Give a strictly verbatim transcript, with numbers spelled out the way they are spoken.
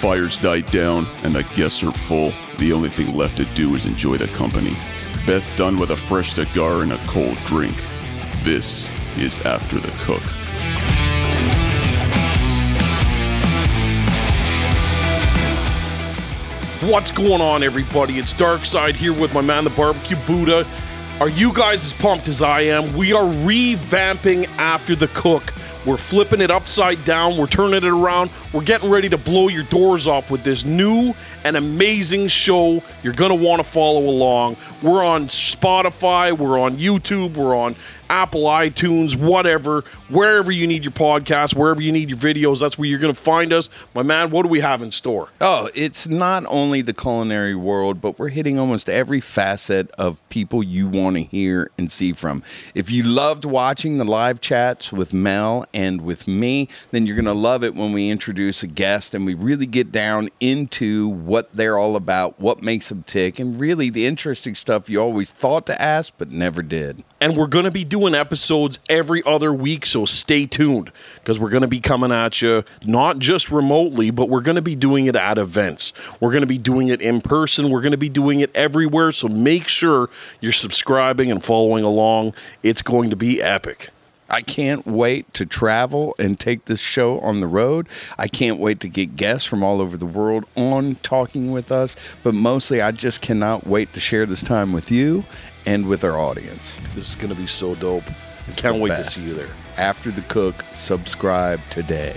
fire's died down and the guests are full, the only thing left to do is enjoy the company. Best done with a fresh cigar and a cold drink. This is After the Cook. What's going on, everybody? It's Darkside here with my man, the Barbecue Buddha. Are you guys as pumped as I am? We are revamping After the Cook. We're flipping it upside down. We're turning it around. We're getting ready to blow your doors off with this new and amazing show. You're going to want to follow along. We're on Spotify. We're on YouTube. We're on Apple, iTunes, whatever. Wherever you need your podcast, wherever you need your videos, that's where you're going to find us. My man, what do we have in store? Oh, it's not only the culinary world, but we're hitting almost every facet of people you want to hear and see from. If you loved watching the live chats with Mel and with me, then you're going to love it when we introduce a guest and we really get down into what they're all about, what makes them tick, and really the interesting stuff you always thought to ask but never did. And we're going to be doing episodes every other week, so stay tuned, because we're going to be coming at you not just remotely, but we're going to be doing it at events. We're going to be doing it in person. We're going to be doing it everywhere, so make sure you're subscribing and following along. It's going to be epic. I can't wait to travel and take this show on the road. I can't wait to get guests from all over the world on talking with us, but mostly I just cannot wait to share this time with you and with our audience. This is going to be so dope. It's Can't wait best. to see you there. After the Cook, subscribe today.